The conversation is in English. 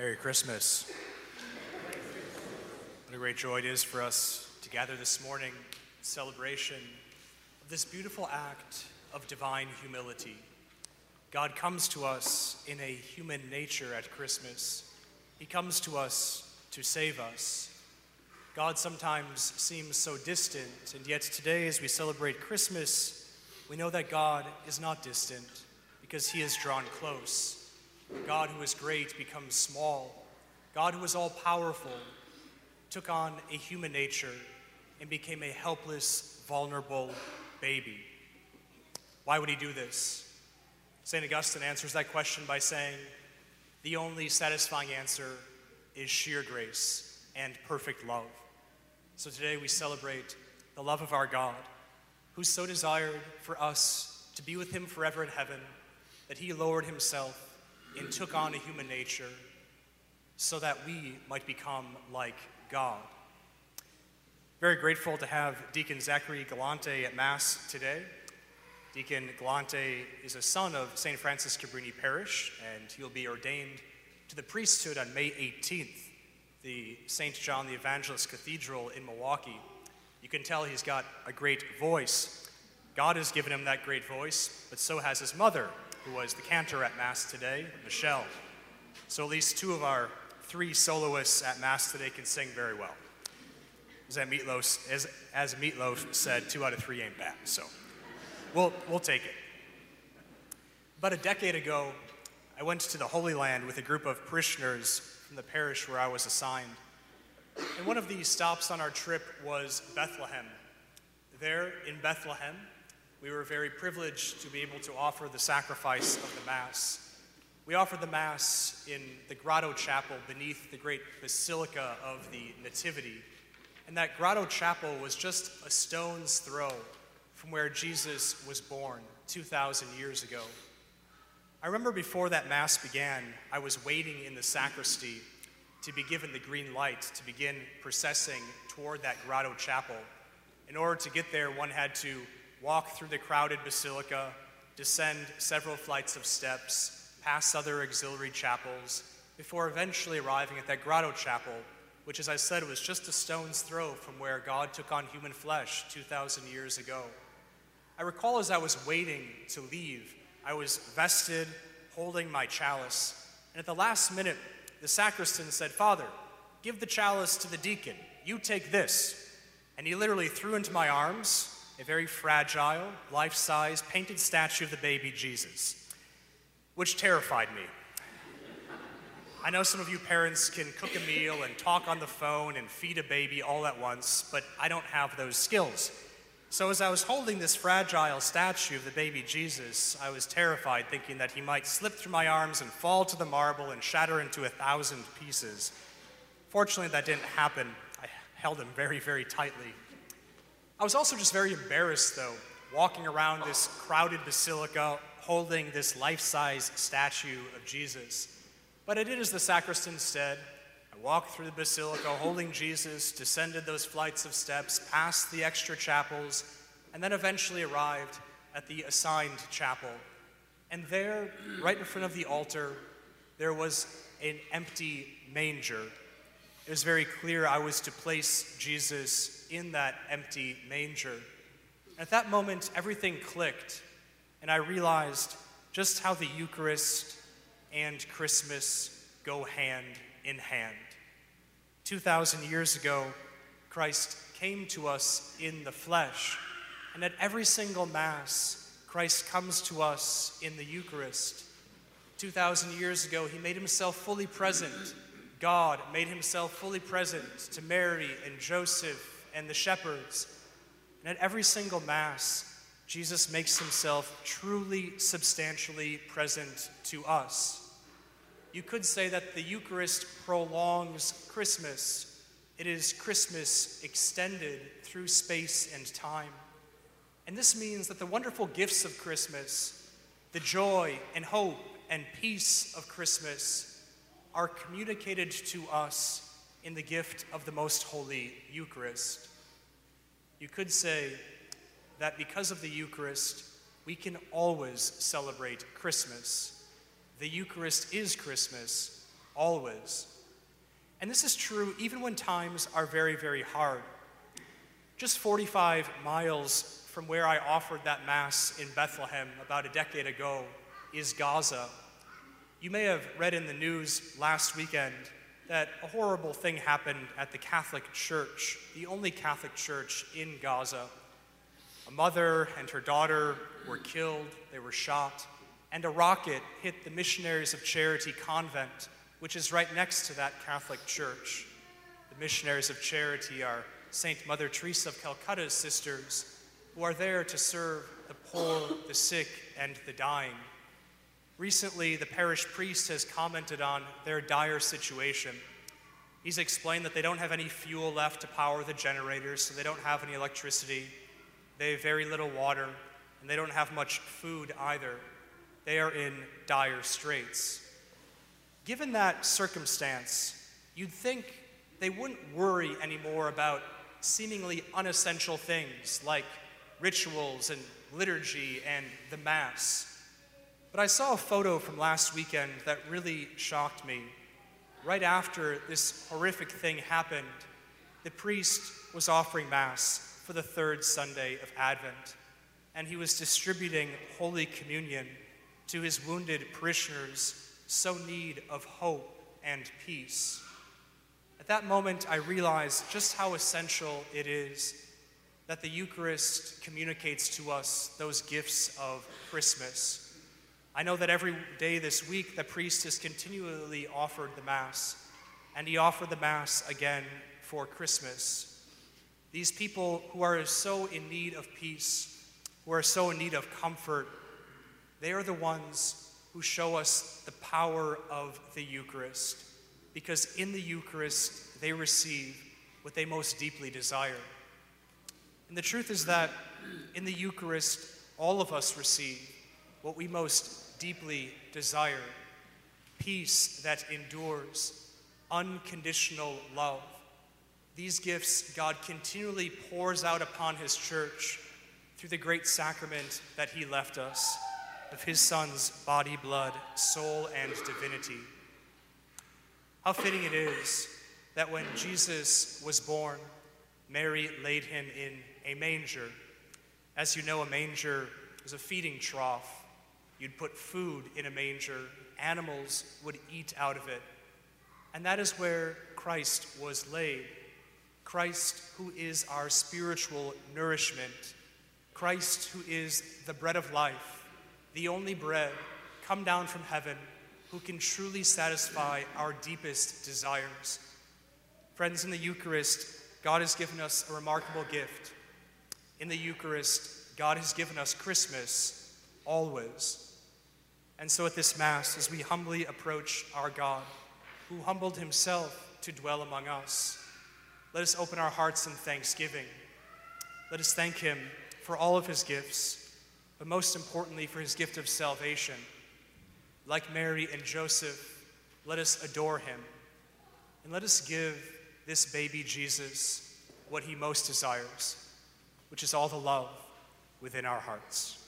Merry Christmas. What a great joy it is for us to gather this morning in celebration of this beautiful act of divine humility. God comes to us in a human nature at Christmas. He comes to us to save us. God sometimes seems so distant, and yet today as we celebrate Christmas, we know that God is not distant because he is drawn close. God who is great becomes small. God who is all-powerful took on a human nature and became a helpless, vulnerable baby. Why would he do this? St. Augustine answers that question by saying, the only satisfying answer is sheer grace and perfect love. So today we celebrate the love of our God, who so desired for us to be with him forever in heaven, that he lowered himself and took on a human nature so that we might become like God. Very grateful to have Deacon Zachary Galante at Mass today. Deacon Galante is a son of Saint Francis Cabrini Parish, and he'll be ordained to the priesthood on May 18th, the Saint John the Evangelist Cathedral in Milwaukee. You can tell he's got a great voice. God has given him that great voice, but so has his mother, who was the cantor at Mass today, Michelle. So at least two of our three soloists at Mass today can sing very well. As Meatloaf said, 2 out of 3 ain't bad, so we'll take it. About a decade ago, I went to the Holy Land with a group of parishioners from the parish where I was assigned. And one of the stops on our trip was Bethlehem. There in Bethlehem, we were very privileged to be able to offer the sacrifice of the Mass. We offered the Mass in the Grotto Chapel beneath the great Basilica of the Nativity. And that Grotto Chapel was just a stone's throw from where Jesus was born 2,000 years ago. I remember before that Mass began, I was waiting in the sacristy to be given the green light to begin processing toward that Grotto Chapel. In order to get there, one had to walk through the crowded basilica, descend several flights of steps, pass other auxiliary chapels, before eventually arriving at that Grotto Chapel, which, as I said, was just a stone's throw from where God took on human flesh 2,000 years ago. I recall as I was waiting to leave, I was vested, holding my chalice, and at the last minute, the sacristan said, "Father, give the chalice to the deacon. You take this." And he literally threw into my arms a very fragile, life-size, painted statue of the baby Jesus, which terrified me. I know some of you parents can cook a meal and talk on the phone and feed a baby all at once, but I don't have those skills. So as I was holding this fragile statue of the baby Jesus, I was terrified, thinking that he might slip through my arms and fall to the marble and shatter into 1,000 pieces. Fortunately, that didn't happen. I held him very, very tightly. I was also just very embarrassed, though, walking around this crowded basilica, holding this life-size statue of Jesus. But I did as the sacristan said. I walked through the basilica, holding Jesus, descended those flights of steps, passed the extra chapels, and then eventually arrived at the assigned chapel. And there, right in front of the altar, there was an empty manger. It was very clear I was to place Jesus in that empty manger. At that moment, everything clicked, and I realized just how the Eucharist and Christmas go hand in hand. 2,000 years ago, Christ came to us in the flesh, and at every single Mass, Christ comes to us in the Eucharist. 2,000 years ago, he made himself fully present. God made himself fully present to Mary and Joseph and the shepherds. And at every single Mass, Jesus makes himself truly, substantially present to us. You could say that the Eucharist prolongs Christmas. It is Christmas extended through space and time. And this means that the wonderful gifts of Christmas, the joy and hope and peace of Christmas, are communicated to us in the gift of the Most Holy Eucharist. You could say that because of the Eucharist, we can always celebrate Christmas. The Eucharist is Christmas, always. And this is true even when times are very, very hard. Just 45 miles from where I offered that Mass in Bethlehem about a decade ago is Gaza. You may have read in the news last weekend that a horrible thing happened at the Catholic Church, the only Catholic Church in Gaza. A mother and her daughter were killed, they were shot, and a rocket hit the Missionaries of Charity convent, which is right next to that Catholic church. The Missionaries of Charity are Saint Mother Teresa of Calcutta's sisters, who are there to serve the poor, the sick, and the dying. Recently, the parish priest has commented on their dire situation. He's explained that they don't have any fuel left to power the generators, so they don't have any electricity. They have very little water, and they don't have much food either. They are in dire straits. Given that circumstance, you'd think they wouldn't worry anymore about seemingly unessential things like rituals and liturgy and the Mass. But I saw a photo from last weekend that really shocked me. Right after this horrific thing happened, the priest was offering Mass for the third Sunday of Advent, and he was distributing Holy Communion to his wounded parishioners so in need of hope and peace. At that moment, I realized just how essential it is that the Eucharist communicates to us those gifts of Christmas. I know that every day this week, the priest has continually offered the Mass, and he offered the Mass again for Christmas. These people who are so in need of peace, who are so in need of comfort, they are the ones who show us the power of the Eucharist, because in the Eucharist, they receive what they most deeply desire. And the truth is that in the Eucharist, all of us receive what we most deeply desire: peace that endures, unconditional love. These gifts God continually pours out upon his church through the great sacrament that he left us, of his Son's body, blood, soul, and divinity. How fitting it is that when Jesus was born, Mary laid him in a manger. As you know, a manger is a feeding trough. You'd put food in a manger, animals would eat out of it. And that is where Christ was laid. Christ, who is our spiritual nourishment. Christ, who is the bread of life, the only bread come down from heaven who can truly satisfy our deepest desires. Friends, in the Eucharist, God has given us a remarkable gift. In the Eucharist, God has given us Christmas, always. And so at this Mass, as we humbly approach our God, who humbled himself to dwell among us, let us open our hearts in thanksgiving. Let us thank him for all of his gifts, but most importantly for his gift of salvation. Like Mary and Joseph, let us adore him, and let us give this baby Jesus what he most desires, which is all the love within our hearts.